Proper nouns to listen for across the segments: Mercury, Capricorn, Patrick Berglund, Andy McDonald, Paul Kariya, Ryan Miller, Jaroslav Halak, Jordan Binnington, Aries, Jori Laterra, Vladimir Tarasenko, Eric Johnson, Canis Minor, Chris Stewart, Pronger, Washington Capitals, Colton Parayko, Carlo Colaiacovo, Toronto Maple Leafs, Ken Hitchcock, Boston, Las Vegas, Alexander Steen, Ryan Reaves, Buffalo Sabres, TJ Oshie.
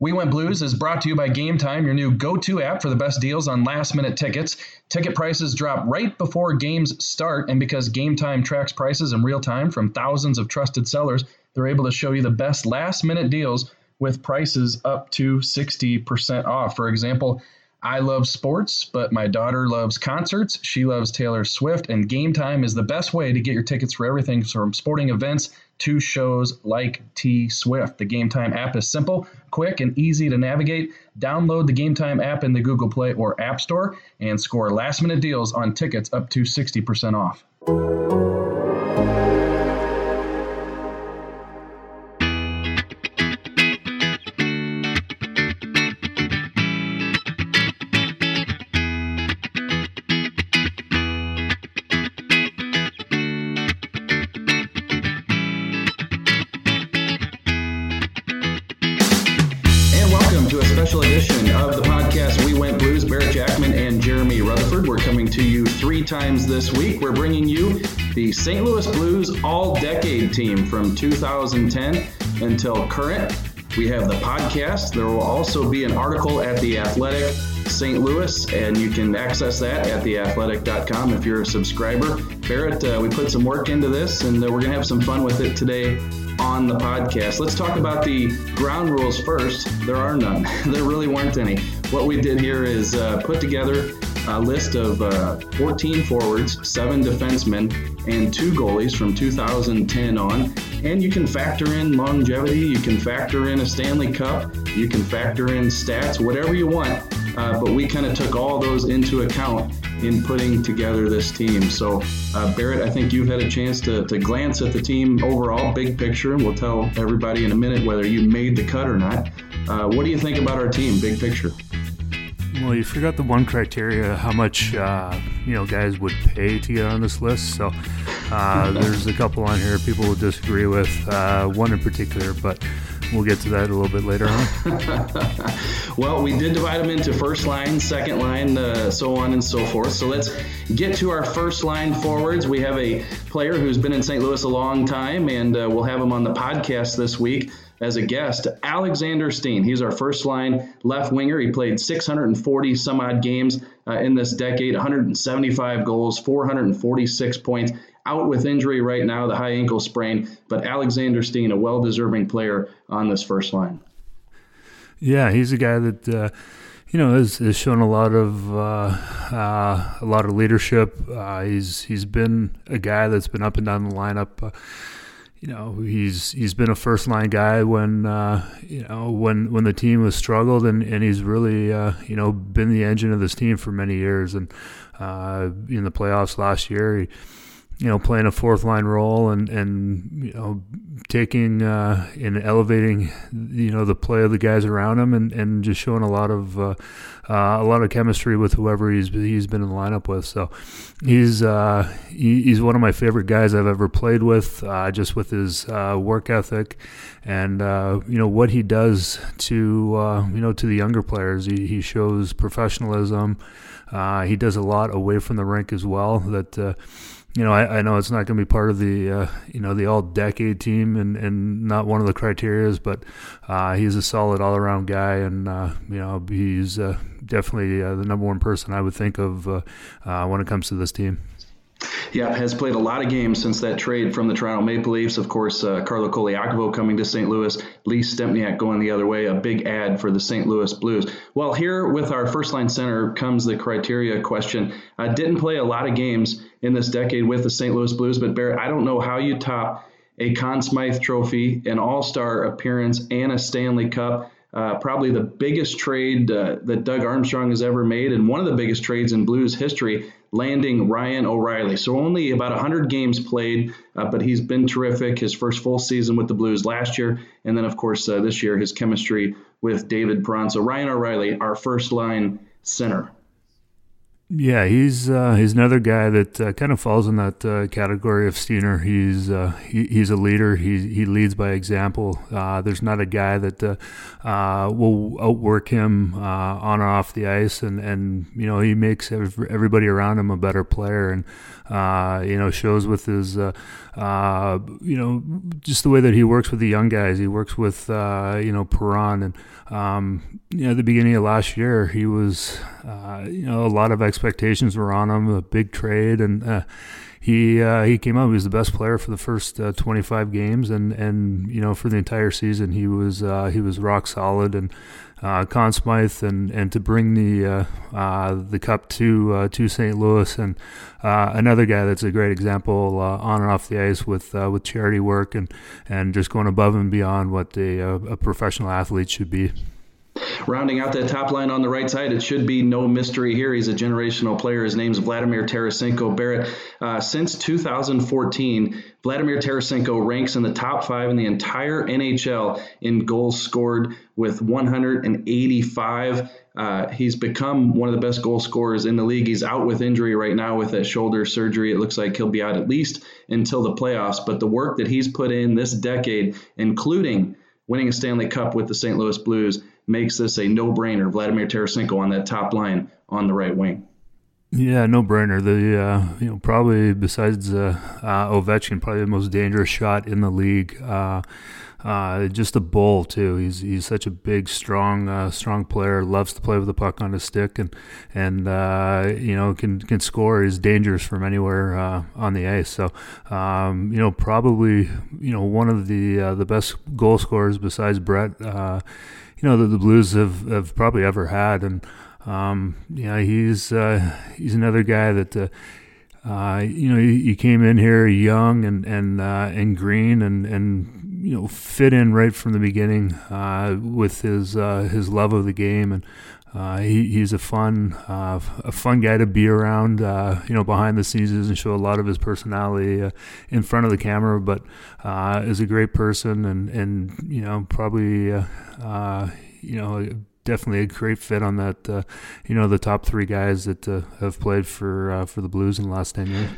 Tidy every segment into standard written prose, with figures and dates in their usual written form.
We Went Blues is brought to you by Game Time, your new go-to app for the best deals on last-minute tickets. Ticket prices drop right before games start, and because Game Time tracks prices in real time from thousands of trusted sellers, they're able to show you the best last-minute deals with prices up to 60% off. For example, I love sports, but my daughter loves concerts. She loves Taylor Swift, and Game Time is the best way to get your tickets for everything from sporting events to shows like T-Swift. The Game Time app is simple, quick, and easy to navigate. Download the Game Time app in the Google Play or App Store and score last-minute deals on tickets up to 60% off. Times this week, we're bringing you the St. Louis Blues all-decade team from 2010 until current. We have the podcast. There will also be an article at The Athletic St. Louis, and you can access that at theathletic.com if you're a subscriber. Barrett, we put some work into this, and we're going to have some fun with it today on the podcast. Let's talk about the ground rules first. There are none. There really weren't any. What we did here is put together a list of 14 forwards, 7 defensemen, and 2 goalies from 2010 on. And you can factor in longevity, you can factor in a Stanley Cup, you can factor in stats, whatever you want. But we kind of took all those into account in putting together this team. So, Barrett, I think you've had a chance to glance at the team overall, big picture, and we'll tell everybody in a minute whether you made the cut or not. What do you think about our team, big picture? Well, you forgot the one criteria, how much guys would pay to get on this list. So there's a couple on here people will disagree with, one in particular, but we'll get to that a little bit later on. Well, we did divide them into first line, second line, so on and so forth. So let's get to our first line forwards. We have a player who's been in St. Louis a long time, and we'll have him on the podcast this week as a guest. Alexander Steen, he's our first line left winger. He played 640 some odd games in this decade, 175 goals, 446 points. Out with injury right now, the high ankle sprain, but Alexander Steen, a well-deserving player on this first line. Yeah, he's a guy that has shown a lot of leadership. He's been a guy that's been up and down the lineup. He's been a first line guy when the team was struggled, and he's really been the engine of this team for many years. And in the playoffs last year, he, playing a fourth line role and taking and elevating the play of the guys around him and just showing a lot of chemistry with whoever he's been in the lineup with. So he's one of my favorite guys I've ever played with, just with his work ethic and what he does to the younger players. He shows professionalism. He does a lot away from the rink as well. That I know it's not going to be part of the the all-decade team and not one of the criterias, but he's a solid all-around guy, and he's definitely the number one person I would think of when it comes to this team. Yeah, has played a lot of games since that trade from the Toronto Maple Leafs. Of course, Carlo Colaiacovo coming to St. Louis, Lee Stempniak going the other way, a big ad for the St. Louis Blues. Well, here with our first-line center comes the criteria question. Didn't play a lot of games in this decade with the St. Louis Blues, but Barrett, I don't know how you top a Conn Smythe trophy, an all-star appearance, and a Stanley Cup. Probably the biggest trade that Doug Armstrong has ever made, and one of the biggest trades in Blues history, landing Ryan O'Reilly. So only about 100 games played, but he's been terrific. His first full season with the Blues last year, and then, of course, this year, his chemistry with David Perron. So Ryan O'Reilly, our first-line center. Yeah, he's another guy that kind of falls in that category of Steiner. He's a leader. He leads by example. There's not a guy that will outwork him on or off the ice, and you know, he makes everybody around him a better player, and you know, shows with his you know, just the way that he works with the young guys. He works with you know, Perron, and you know, at the beginning of last year, he was you know, a lot of expectations were on him, a big trade, and he came out. He was the best player for the first 25 games, and you know, for the entire season he was rock solid. And Conn Smythe, and to bring the cup to St. Louis, and another guy that's a great example on and off the ice with charity work, and just going above and beyond what a professional athlete should be. Rounding out that top line on the right side, it should be no mystery here. He's a generational player. His name's Vladimir Tarasenko. Barrett, since 2014, Vladimir Tarasenko ranks in the top 5 in the entire NHL in goals scored with 185. He's become one of the best goal scorers in the league. He's out with injury right now with a shoulder surgery. It looks like he'll be out at least until the playoffs. But the work that he's put in this decade, including winning a Stanley Cup with the St. Louis Blues, makes this a no-brainer. Vladimir Tarasenko on that top line on the right wing. Yeah, no-brainer. The you know, probably besides Ovechkin, probably the most dangerous shot in the league. Just a bull too. He's such a big, strong player. Loves to play with the puck on his stick, and you know, can score. Is dangerous from anywhere on the ice. So you know, probably, you know, one of the best goal scorers besides Brett, you know, that the Blues have probably ever had. And yeah, he's another guy that. You know, he came in here young and green, and you know, fit in right from the beginning with his love of the game, and he's a fun guy to be around. You know, behind the scenes doesn't show a lot of his personality in front of the camera, but is a great person, and you know, probably you know, definitely a great fit on that, you know, the top 3 guys that have played for the Blues in the last 10 years.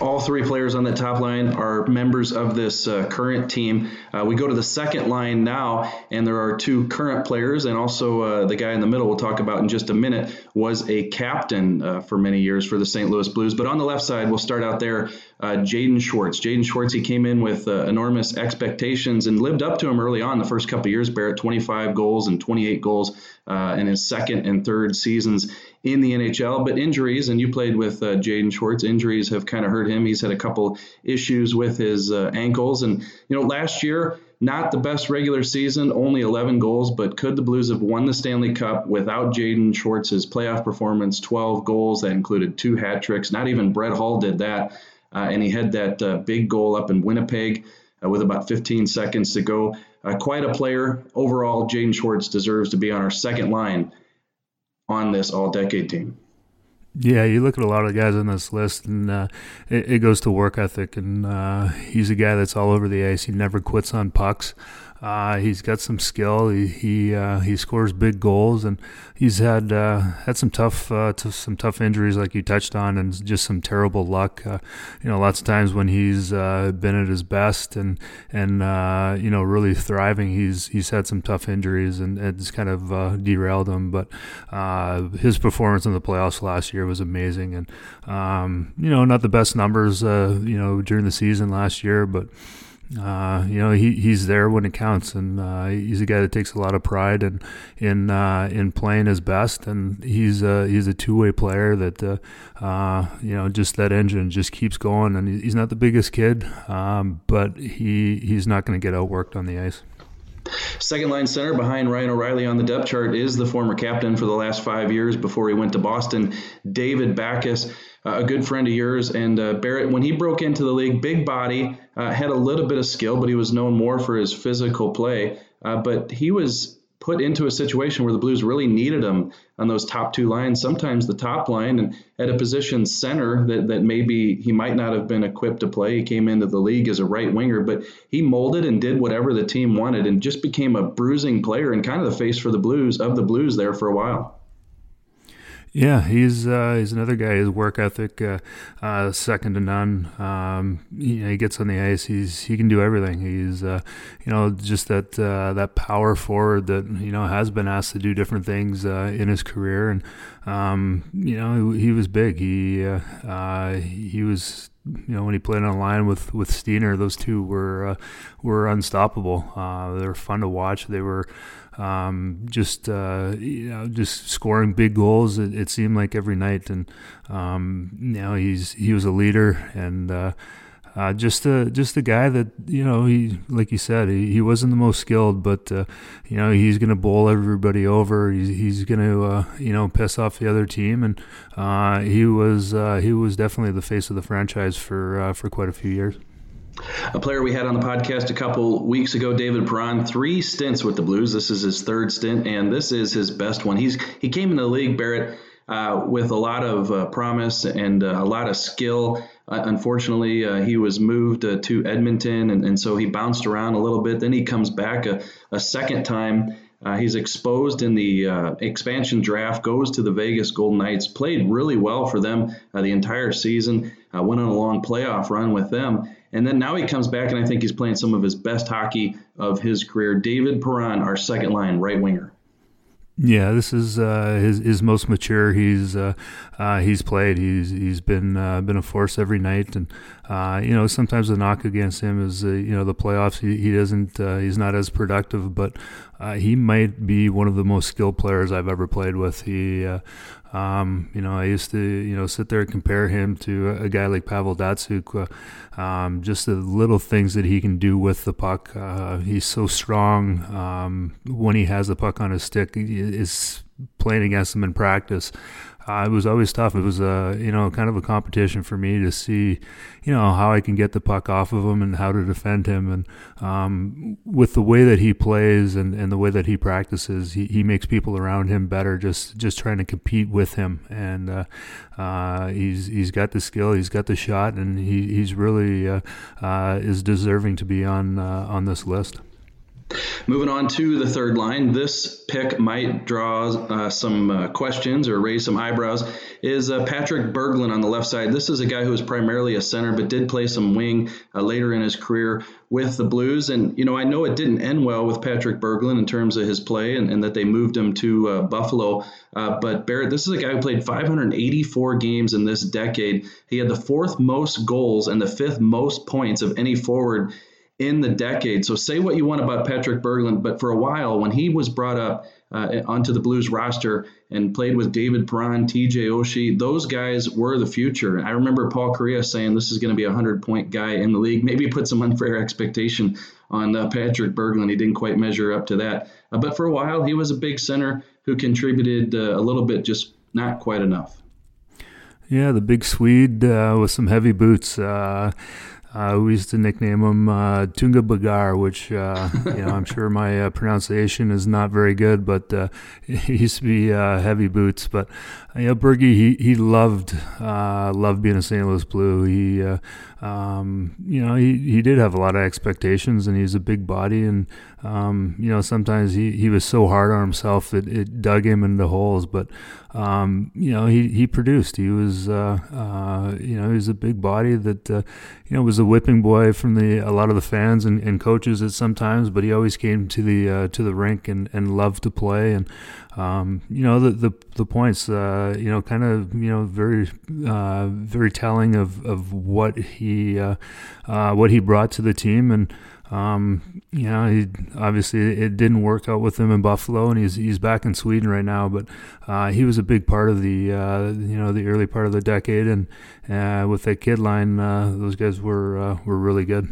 All 3 players on the top line are members of this current team. We go to the second line now, and there are 2 current players, and also the guy in the middle we'll talk about in just a minute was a captain for many years for the St. Louis Blues. But on the left side, we'll start out there, Jaden Schwartz. Jaden Schwartz, he came in with enormous expectations and lived up to him early on the first couple of years, Barrett, 25 goals and 28 goals in his second and third seasons in the NHL. But injuries, and you played with Jaden Schwartz, injuries have kind of hurt him. He's had a couple issues with his ankles. And, you know, last year, not the best regular season, only 11 goals, but could the Blues have won the Stanley Cup without Jaden Schwartz's playoff performance? 12 goals, that included 2 hat tricks. Not even Brett Hull did that. And he had that big goal up in Winnipeg with about 15 seconds to go. Quite a player. Overall, Jaden Schwartz deserves to be on our second line on this all-decade team. Yeah, you look at a lot of the guys on this list, and it goes to work ethic. And he's a guy that's all over the ice. He never quits on pucks. He's got some skill. He scores big goals, and he's had had some tough injuries, like you touched on, and just some terrible luck. You know, lots of times when he's been at his best and you know, really thriving, he's had some tough injuries, and it's kind of derailed him. But his performance in the playoffs last year was amazing, and you know, not the best numbers you know, during the season last year, but. You know, he's there when it counts, and he's a guy that takes a lot of pride in playing his best, and he's a two-way player that you know, just that engine just keeps going, and he's not the biggest kid, but he's not going to get outworked on the ice. Second line center behind Ryan O'Reilly on the depth chart is the former captain for the last 5 years before he went to Boston, David Backes, a good friend of yours. And Barrett, when he broke into the league, big body, had a little bit of skill, but he was known more for his physical play. But he was put into a situation where the Blues really needed him on those top 2 lines, sometimes the top line, and at a position center that maybe he might not have been equipped to play. He came into the league as a right winger, but he molded and did whatever the team wanted and just became a bruising player and kind of the face for the Blues there for a while. Yeah, he's another guy. His work ethic, second to none. He gets on the ice. He can do everything. He's just that power forward that has been asked to do different things in his career. And he was big. He was. When he played on line with Steiner, those two were unstoppable. They were fun to watch. They were just scoring big goals. It seemed like every night, and he was a leader and. Just a guy that he, like you said, he wasn't the most skilled, but he's gonna bowl everybody over. He's gonna piss off the other team, and he was definitely the face of the franchise for quite a few years. A player we had on the podcast a couple weeks ago, David Perron, 3 stints with the Blues. This is his 3rd stint, and this is his best one. He came in the league, Barrett, with a lot of promise and a lot of skill. Unfortunately, he was moved to Edmonton, and so he bounced around a little bit. Then he comes back a second time. He's exposed in the expansion draft, goes to the Vegas Golden Knights, played really well for them the entire season, went on a long playoff run with them. And then now he comes back, and I think he's playing some of his best hockey of his career. David Perron, our second-line right winger. Yeah, this is his most mature he's played. He's been a force every night, and sometimes the knock against him is the playoffs. He doesn't he's not as productive, but he might be one of the most skilled players I've ever played with. I used to sit there and compare him to a guy like Pavel Datsyuk. Just the little things that he can do with the puck. He's so strong when he has the puck on his stick. Is playing against him in practice. It was always tough. It was kind of a competition for me to see, how I can get the puck off of him and how to defend him. And with the way that he plays and the way that he practices, he makes people around him better. Just trying to compete with him. And he's got the skill, he's got the shot, and he's really is deserving to be on this list. Moving on to the third line, this pick might draw some questions or raise some eyebrows, is Patrick Berglund on the left side. This is a guy who is primarily a center but did play some wing later in his career with the Blues. And, I know it didn't end well with Patrick Berglund in terms of his play and that they moved him to Buffalo. But, Barrett, this is a guy who played 584 games in this decade. He had the 4th most goals and the 5th most points of any forward in the decade. So say what you want about Patrick Berglund, but for a while when he was brought up onto the Blues roster and played with David Perron, TJ Oshie, those guys were the future. I remember Paul Kariya saying this is going to be a 100-point guy in the league, maybe put some unfair expectation on Patrick Berglund. He didn't quite measure up to that. But for a while, he was a big center who contributed a little bit, just not quite enough. Yeah, the big Swede with some heavy boots. We used to nickname him Tunga Bagar, which I'm sure my pronunciation is not very good, but he used to be heavy boots. But Bergie, he loved being a St. Louis Blue. He he did have a lot of expectations, and he's a big body, and sometimes he was so hard on himself that it dug him into holes. But he produced. He was he was a big body that was a whipping boy from a lot of the fans and coaches at sometimes, but he always came to the rink and loved to play. And the points very very telling of what he brought to the team. And he obviously it didn't work out with him in Buffalo, and he's back in Sweden right now. But he was a big part of the the early part of the decade, and with that kid line, those guys were really good.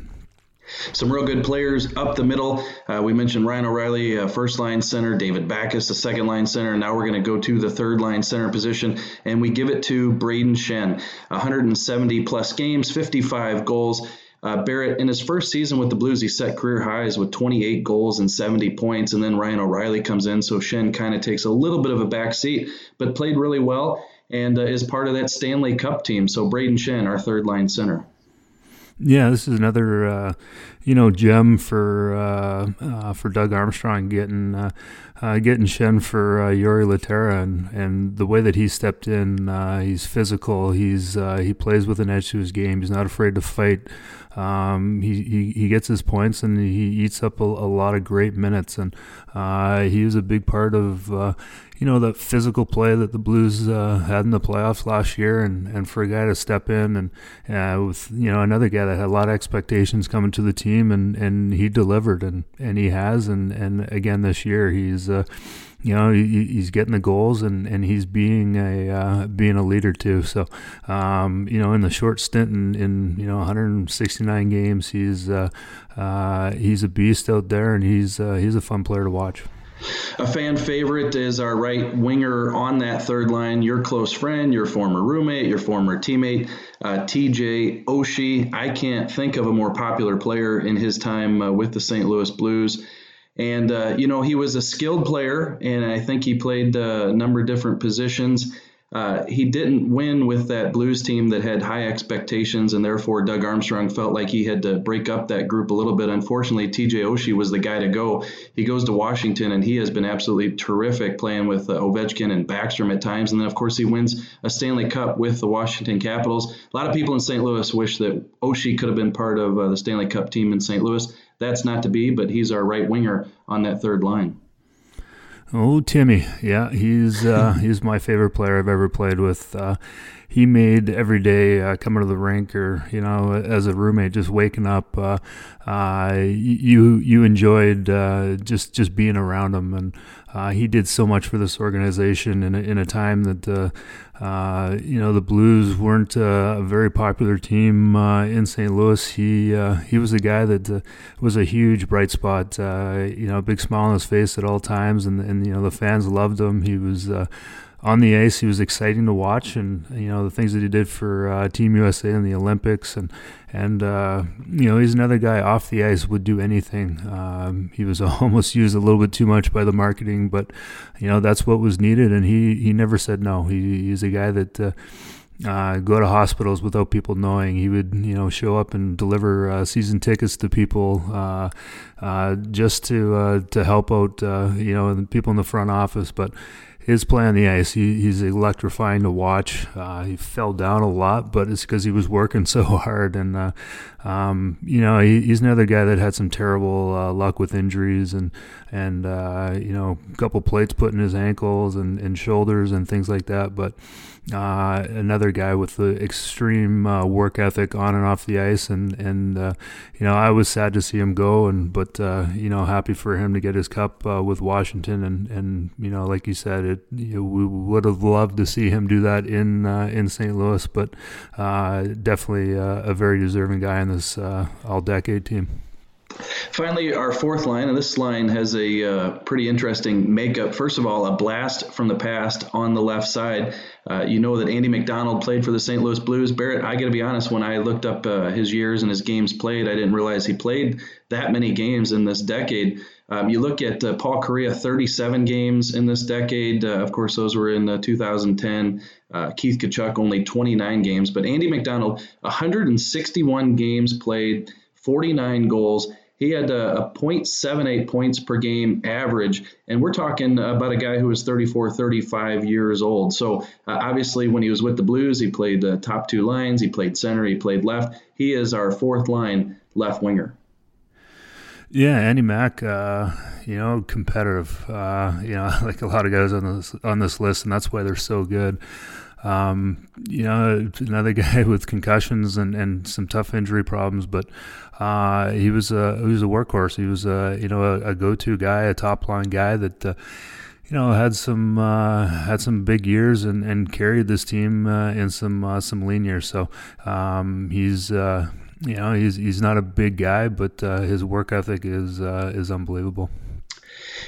Some real good players up the middle. We mentioned Ryan O'Reilly, first-line center, David Backes, the second-line center. Now we're going to go to the third-line center position, and we give it to Brayden Schenn. 170-plus games, 55 goals. Barrett, in his first season with the Blues, he set career highs with 28 goals and 70 points, and then Ryan O'Reilly comes in, so Schenn kind of takes a little bit of a back seat, but played really well and is part of that Stanley Cup team. So Brayden Schenn, our third-line center. Yeah, this is another you know, gem for Doug Armstrong getting Schenn for Jori Laterra, and the way that he stepped in, he's physical. He plays with an edge to his game. He's not afraid to fight. He gets his points, and he eats up a lot of great minutes, and he was a big part of that physical play that the Blues had in the playoffs last year, and for a guy to step in and with another guy that had a lot of expectations coming to the team, and he delivered, and he has, and again this year he's he's getting the goals, and he's being a leader too. So, in the short stint in 169 games, he's a beast out there, and he's a fun player to watch. A fan favorite is our right winger on that third line, your close friend, your former roommate, your former teammate, TJ Oshie. I can't think of a more popular player in his time with the St. Louis Blues. And, he was a skilled player, and I think he played a number of different positions. He didn't win with that Blues team that had high expectations, and therefore Doug Armstrong felt like he had to break up that group a little bit. Unfortunately, TJ Oshie was the guy to go. He goes to Washington, and he has been absolutely terrific playing with Ovechkin and Backstrom at times. And then, of course, he wins a Stanley Cup with the Washington Capitals. A lot of people in St. Louis wish that Oshie could have been part of the Stanley Cup team in St. Louis. That's not to be, but he's our right winger on that third line. Oh, Timmy. Yeah, he's my favorite player I've ever played with. He made every day coming to the rink or, as a roommate, just waking up. You enjoyed just being around him, and he did so much for this organization in a time that the Blues weren't a very popular team in St. Louis. He was a guy that was a huge bright spot. A big smile on his face at all times, and the fans loved him. He was. On the ice, he was exciting to watch, and the things that he did for Team USA in the Olympics, and he's another guy off the ice would do anything. He was almost used a little bit too much by the marketing, but that's what was needed, and he never said no. He's a guy that. Go to hospitals without people knowing. He would, show up and deliver season tickets to people just to help out, the people in the front office. But his play on the ice, he's electrifying to watch. He fell down a lot, but it's because he was working so hard. And he's another guy that had some terrible luck with injuries and a couple plates put in his ankles and shoulders and things like that. But another guy with the extreme work ethic on and off the ice, and I was sad to see him go, but happy for him to get his cup with Washington, and like you said, we would have loved to see him do that in St. Louis, but definitely a very deserving guy in this all-decade team. Finally, our fourth line, and this line has a pretty interesting makeup. First of all, a blast from the past on the left side. That Andy McDonald played for the St. Louis Blues. Barrett, I got to be honest, when I looked up his years and his games played, I didn't realize he played that many games in this decade. You look at Paul Kariya, 37 games in this decade. Of course, those were in 2010. Keith Tkachuk, only 29 games. But Andy McDonald, 161 games played, 49 goals. He had a .78 points per game average, and we're talking about a guy who was 34, 35 years old. So obviously when he was with the Blues, he played the top two lines, he played center, he played left. He is our fourth line left winger. Yeah, Andy Mack, competitive, like a lot of guys on this list, and that's why they're so good. Another guy with concussions and some tough injury problems, but he was a workhorse. He was a go-to guy, a top line guy that had some big years and carried this team in some lean years. So he's not a big guy, but his work ethic is unbelievable.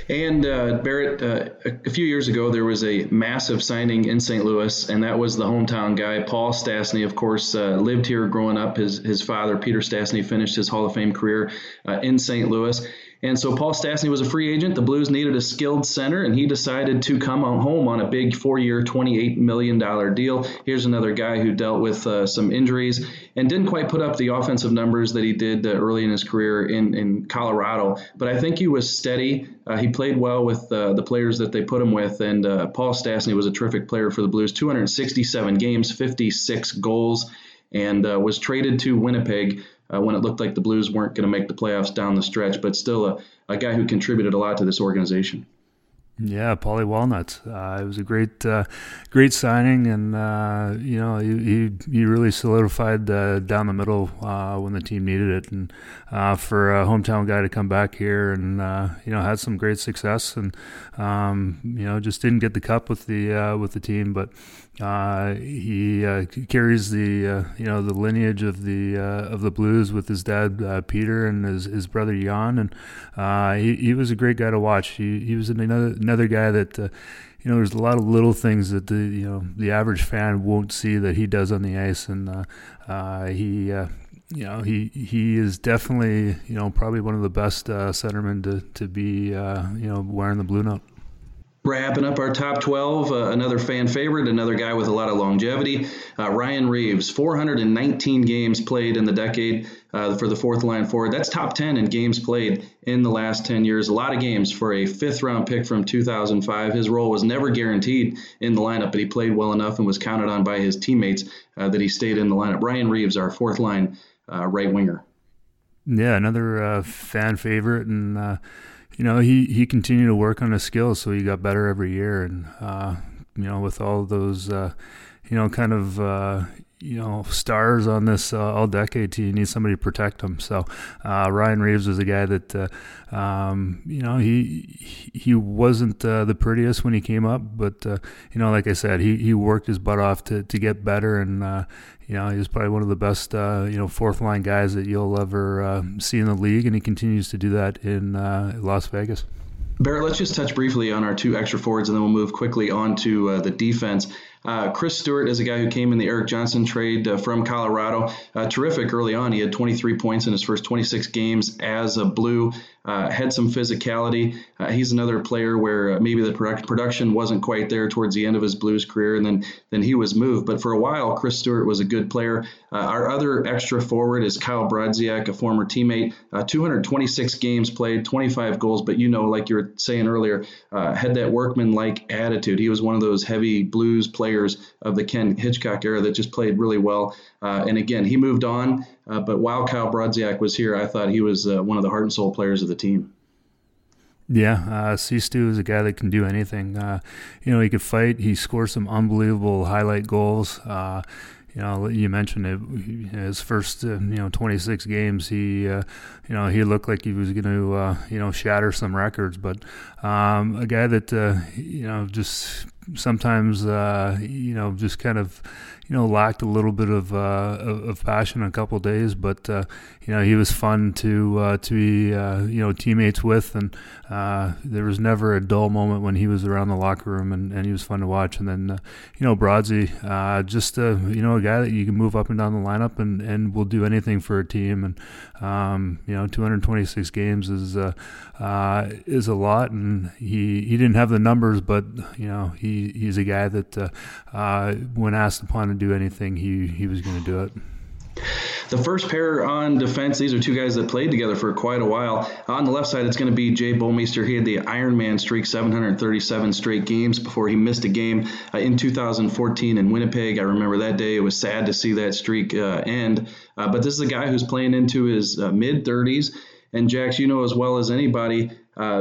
And Barrett, a few years ago, there was a massive signing in St. Louis, and that was the hometown guy, Paul Stastny. Of course, lived here growing up. His father, Peter Stastny, finished his Hall of Fame career in St. Louis. And so Paul Stastny was a free agent. The Blues needed a skilled center, and he decided to come on home on a big 4-year, $28 million deal. Here's another guy who dealt with some injuries and didn't quite put up the offensive numbers that he did early in his career in Colorado. But I think he was steady. He played well with the players that they put him with, and Paul Stastny was a terrific player for the Blues. 267 games, 56 goals, and was traded to Winnipeg when it looked like the Blues weren't going to make the playoffs down the stretch, but still a guy who contributed a lot to this organization. Yeah, Paulie Walnuts. It was a great signing, and he really solidified down the middle when the team needed it. And for a hometown guy to come back here and had some great success, and just didn't get the cup with the team, but he carries the the lineage of the Blues with his dad Peter and his brother Jan, and he was a great guy to watch. He was another guy that there's a lot of little things that the average fan won't see that he does on the ice, and he is definitely probably one of the best centermen to be wearing the blue note. Wrapping up our top 12, another fan favorite, another guy with a lot of longevity, Ryan Reaves, 419 games played in the decade for the fourth line forward. That's top 10 in games played in the last 10 years. A lot of games for a fifth-round pick from 2005. His role was never guaranteed in the lineup, but he played well enough and was counted on by his teammates that he stayed in the lineup. Ryan Reaves, our fourth-line right winger. Yeah, another fan favorite, and he continued to work on his skills, so he got better every year. And, with all those, stars on this all-decade team, you need somebody to protect them. So Ryan Reaves was a guy that, he wasn't the prettiest when he came up, but, like I said, he worked his butt off to get better, and, he was probably one of the best, fourth-line guys that you'll ever see in the league, and he continues to do that in Las Vegas. Barrett, let's just touch briefly on our two extra forwards, and then we'll move quickly on to the defense. Chris Stewart is a guy who came in the Eric Johnson trade from Colorado. Terrific early on. He had 23 points in his first 26 games as a Blue. Had some physicality. He's another player where maybe the production wasn't quite there towards the end of his Blues career, and then he was moved. But for a while, Chris Stewart was a good player. Our other extra forward is Kyle Brodziak, a former teammate. 226 games played, 25 goals, but like you were saying earlier, had that workman-like attitude. He was one of those heavy Blues players of the Ken Hitchcock era that just played really well. And again, he moved on. But while Kyle Brodziak was here, I thought he was one of the heart and soul players of the team. Yeah, C-Stu is a guy that can do anything. He could fight. He scores some unbelievable highlight goals. You mentioned it, his first 26 games. He he looked like he was going to shatter some records, but a guy that just sometimes just kind of lacked a little bit of passion a couple of days, but he was fun to be teammates with, and there was never a dull moment when he was around the locker room, and he was fun to watch. And then Brodzy, just a guy that you can move up and down the lineup and will do anything for a team. And 226 games is a lot, and he didn't have the numbers, but he's a guy that when asked upon to do anything, he was going to do it. The first pair on defense, these are two guys that played together for quite a while. On the left side, it's going to be Jay Bomeister. He had the Iron Man streak, 737 straight games before he missed a game in 2014 in Winnipeg. I remember that day. It was sad to see that streak end. But this is a guy who's playing into his mid-30s. And, Jax, as well as anybody,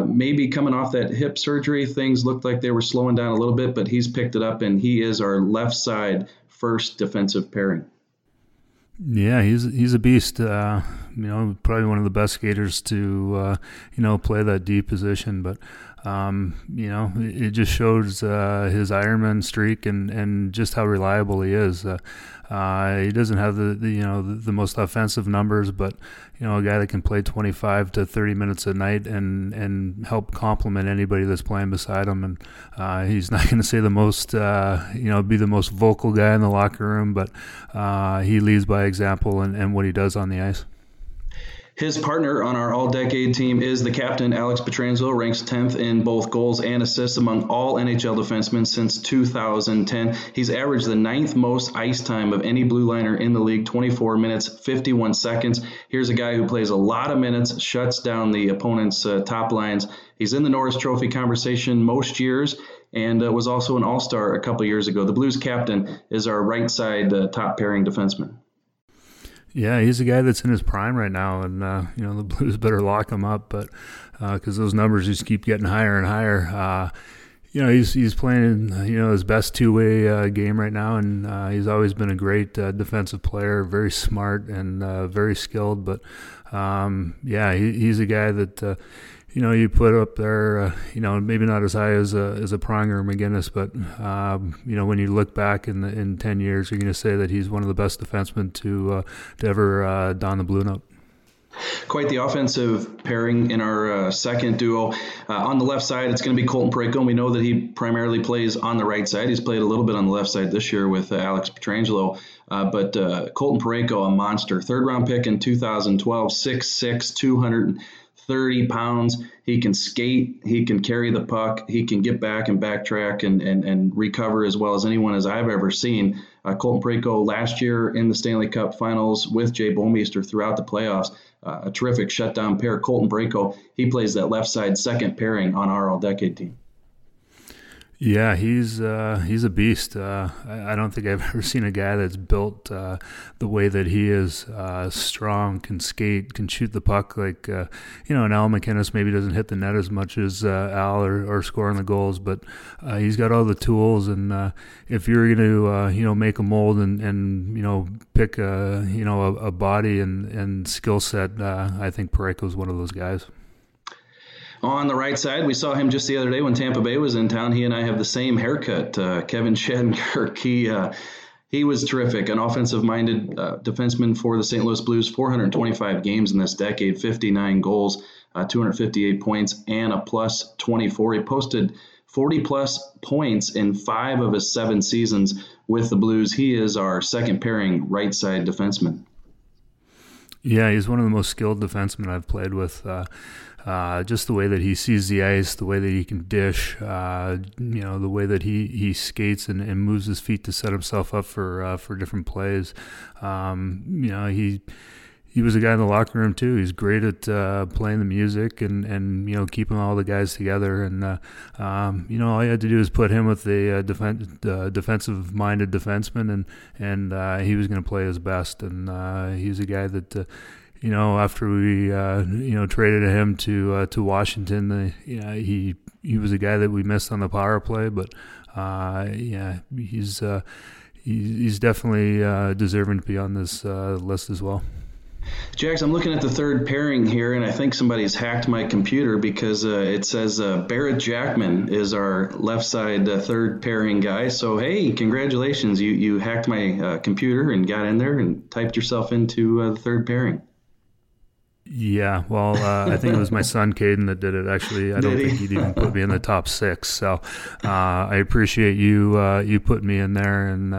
maybe coming off that hip surgery, things looked like they were slowing down a little bit, but he's picked it up, and he is our left side first defensive pairing. Yeah, he's a beast. Probably one of the best skaters to play that D position. But it just shows his Ironman streak and just how reliable he is. He doesn't have the most offensive numbers, but a guy that can play 25 to 30 minutes a night and help complement anybody that's playing beside him. And he's not going to say the most, be the most vocal guy in the locker room, but he leads by example and what he does on the ice. His partner on our all-decade team is the captain, Alex Pietrangelo, ranks 10th in both goals and assists among all NHL defensemen since 2010. He's averaged the ninth most ice time of any blue liner in the league, 24 minutes, 51 seconds. Here's a guy who plays a lot of minutes, shuts down the opponent's top lines. He's in the Norris Trophy conversation most years and was also an all-star a couple years ago. The Blues captain is our right side top-pairing defenseman. Yeah, he's a guy that's in his prime right now, and the Blues better lock him up, but because those numbers just keep getting higher and higher. He's playing his best two-way game right now, and he's always been a great defensive player, very smart and very skilled. But he's a guy that you put up there. Maybe not as high as a Pronger or McGinnis, but when you look back in 10 years, you're going to say that he's one of the best defensemen to ever don the blue note. Quite the offensive pairing in our second duo. On the left side, it's going to be Colton Parayko, and we know that he primarily plays on the right side. He's played a little bit on the left side this year with Alex Pietrangelo. But Colton Parayko, a monster. Third-round pick in 2012, 6'6", 230 pounds. He can skate. He can carry the puck. He can get back and backtrack and recover as well as anyone as I've ever seen. Colton Parayko last year in the Stanley Cup Finals with Jay Bomeister throughout the playoffs. A terrific shutdown pair. Colton Parayko, he plays that left side second pairing on our all-decade team. Yeah, he's a beast. I don't think I've ever seen a guy that's built the way that he is. Strong, can skate, can shoot the puck. Like an Al McInnes maybe doesn't hit the net as much as Al or scoring the goals, but he's got all the tools. And if you're going to make a mold and pick a body and skill set, I think Parayko's one of those guys. On the right side, we saw him just the other day when Tampa Bay was in town. He and I have the same haircut, Kevin Shattenkirk. He was terrific, an offensive-minded defenseman for the St. Louis Blues, 425 games in this decade, 59 goals, 258 points, and a plus 24. He posted 40-plus points in 5 of his 7 seasons with the Blues. He is our second-pairing right-side defenseman. Yeah, he's one of the most skilled defensemen I've played with. Just the way that he sees the ice, the way that he can dish, the way that he skates and moves his feet to set himself up for different plays. He was a guy in the locker room too. He's great at playing the music and keeping all the guys together. And all you had to do is put him with a defensive-minded defenseman, and he was going to play his best. And he's a guy that. After we traded him to Washington, he was a guy that we missed on the power play, but he's definitely deserving to be on this list as well. Jax, I'm looking at the third pairing here, and I think somebody's hacked my computer because it says Barrett Jackman is our left side third pairing guy. So, hey, congratulations. You hacked my computer and got in there and typed yourself into the third pairing. Yeah, well, I think it was my son, Caden, that did it. Actually, I don't think he'd even put me in the top 6. So I appreciate you putting me in there. And,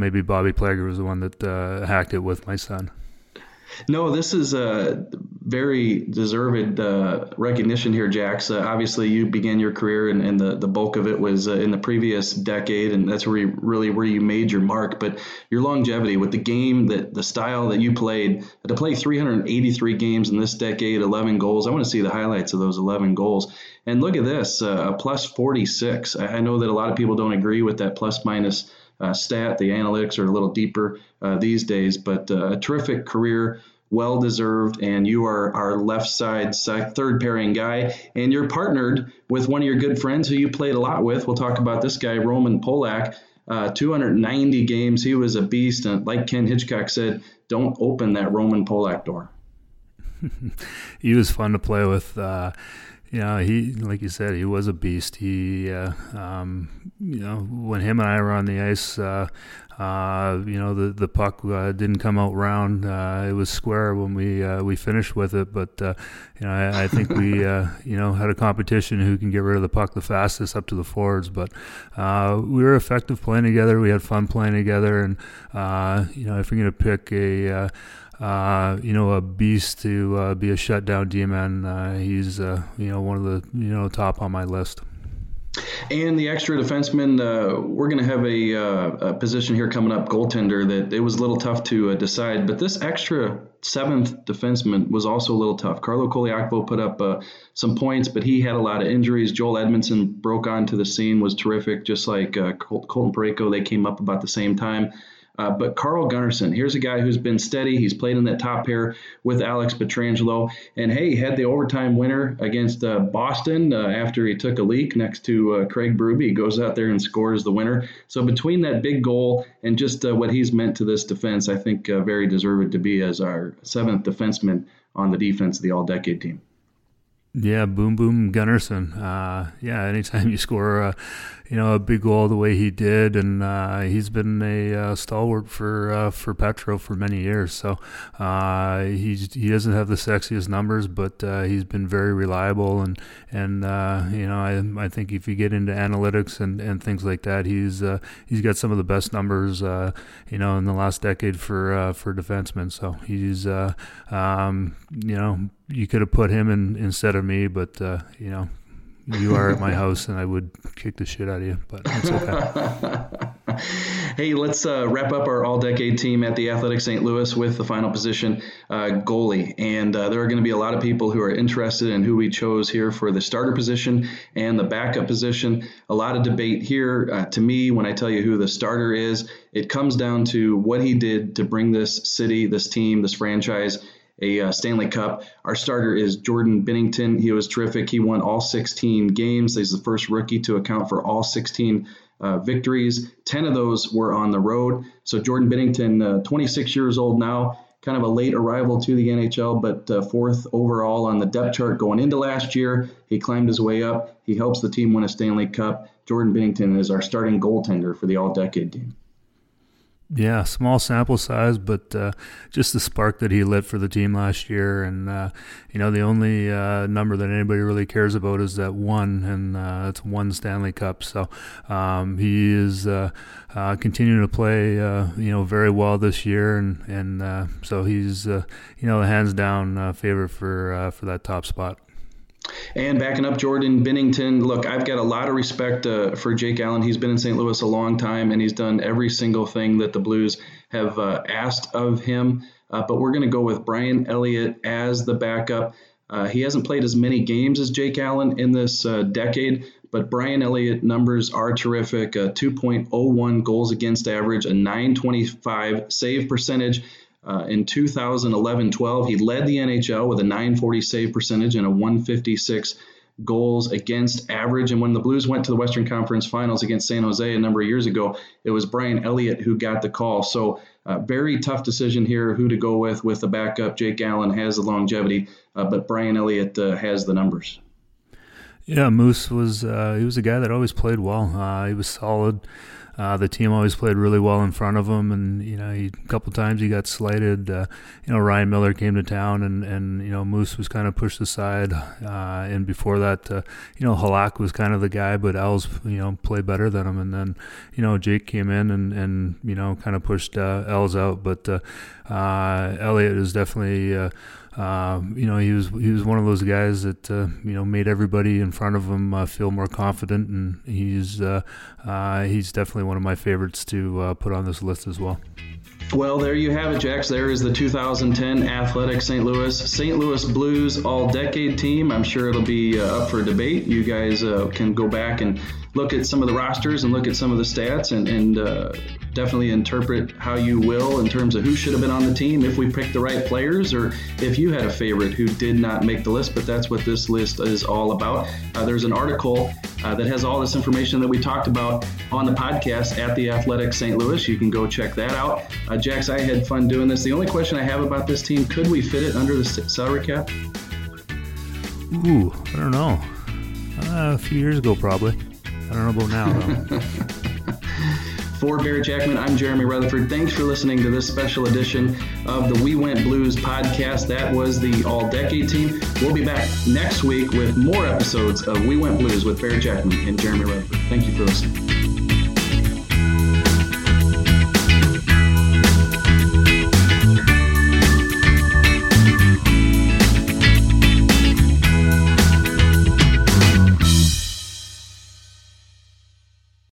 maybe Bobby Plager was the one that hacked it with my son. No, this is a very deserved recognition here, Jax. Obviously, you began your career, and the bulk of it was in the previous decade, and that's where you made your mark. But your longevity with the game, the style that you played, to play 383 games in this decade, 11 goals. I want to see the highlights of those 11 goals. And look at this, plus 46. I know that a lot of people don't agree with that plus-minus stat. The analytics are a little deeper these days, but a terrific career, well-deserved, and you are our left side third-pairing guy, and you're partnered with one of your good friends who you played a lot with. We'll talk about this guy, Roman Polak, 290 games. He was a beast, and like Ken Hitchcock said, don't open that Roman Polak door. He was fun to play with. He, like you said, he was a beast. He, when him and I were on the ice, the puck didn't come out round. It was square when we finished with it, but I think we had a competition who can get rid of the puck the fastest up to the forwards. But we were effective playing together. We had fun playing together, and if you're going to pick a a beast to be a shutdown D-man. He's one of the top on my list. And the extra defenseman, we're going to have a position here coming up, goaltender, that it was a little tough to decide. But this extra seventh defenseman was also a little tough. Carlo Colaiacovo put up some points, but he had a lot of injuries. Joel Edmondson broke onto the scene, was terrific, just like Colton Parayko. They came up about the same time. But Carl Gunnarsson, here's a guy who's been steady. He's played in that top pair with Alex Pietrangelo. And, hey, had the overtime winner against Boston after he took a leak next to Craig Berube. He goes out there and scores the winner. So between that big goal and just what he's meant to this defense, I think very deserved to be as our seventh defenseman on the defense of the All-Decade team. Yeah, boom, boom, Gunnarsson. Anytime you score, a big goal the way he did, and he's been a stalwart for Petro for many years. So he doesn't have the sexiest numbers, but he's been very reliable. And I think if you get into analytics and things like that, he's got some of the best numbers, in the last decade for defensemen. So he's you could have put him in instead of me, but, you are at my house and I would kick the shit out of you, but it's okay. Hey, let's wrap up our all-decade team at the Athletic St. Louis with the final position, goalie. And there are going to be a lot of people who are interested in who we chose here for the starter position and the backup position. A lot of debate here. To me, when I tell you who the starter is, it comes down to what he did to bring this city, this team, this franchise a Stanley Cup. Our starter is Jordan Binnington. He was terrific. He won all 16 games. He's the first rookie to account for all 16 victories. 10 of those were on the road. So Jordan Binnington, 26 years old now, kind of a late arrival to the NHL, but fourth overall on the depth chart going into last year. He climbed his way up. He helps the team win a Stanley Cup. Jordan Binnington is our starting goaltender for the all-decade team. Yeah, small sample size, but just the spark that he lit for the team last year. And, the only number that anybody really cares about is that one, and it's one Stanley Cup. So he is continuing to play, very well this year. And so he's, hands down favorite for that top spot. And backing up Jordan Binnington, look, I've got a lot of respect for Jake Allen. He's been in St. Louis a long time, and he's done every single thing that the Blues have asked of him. But we're going to go with Brian Elliott as the backup. He hasn't played as many games as Jake Allen in this decade, but Brian Elliott numbers are terrific. 2.01 goals against average, a 925 save percentage. In 2011-12, he led the NHL with a 940 save percentage and a 156 goals against average. And when the Blues went to the Western Conference Finals against San Jose a number of years ago, it was Brian Elliott who got the call. So very tough decision here who to go with the backup. Jake Allen has the longevity, but Brian Elliott has the numbers. Yeah, Moose was he was a guy that always played well. He was solid. The team always played really well in front of him, and a couple times he got slighted. Ryan Miller came to town, and Moose was kind of pushed aside. And before that, Halak was kind of the guy, but Al's played better than him. And then Jake came in and kind of pushed Al's out. But Elliott is definitely. He was one of those guys that made everybody in front of him feel more confident, and he's definitely one of my favorites to put on this list as well. Well, there you have it, Jax. There is the 2010 Athletic St. Louis Blues all-decade team. I'm sure it'll be up for debate. You guys can go back and look at some of the rosters and look at some of the stats and definitely interpret how you will in terms of who should have been on the team, if we picked the right players, or if you had a favorite who did not make the list. But that's what this list is all about. There's an article that has all this information that we talked about on the podcast at The Athletic St. Louis. You can go check that out. Jax, I had fun doing this. The only question I have about this team, could we fit it under the salary cap? Ooh, I don't know. A few years ago, probably. I don't know about now, though. For Barrett Jackman, I'm Jeremy Rutherford. Thanks for listening to this special edition of the We Went Blues podcast. That was the all-decade team. We'll be back next week with more episodes of We Went Blues with Barrett Jackman and Jeremy Rutherford. Thank you for listening.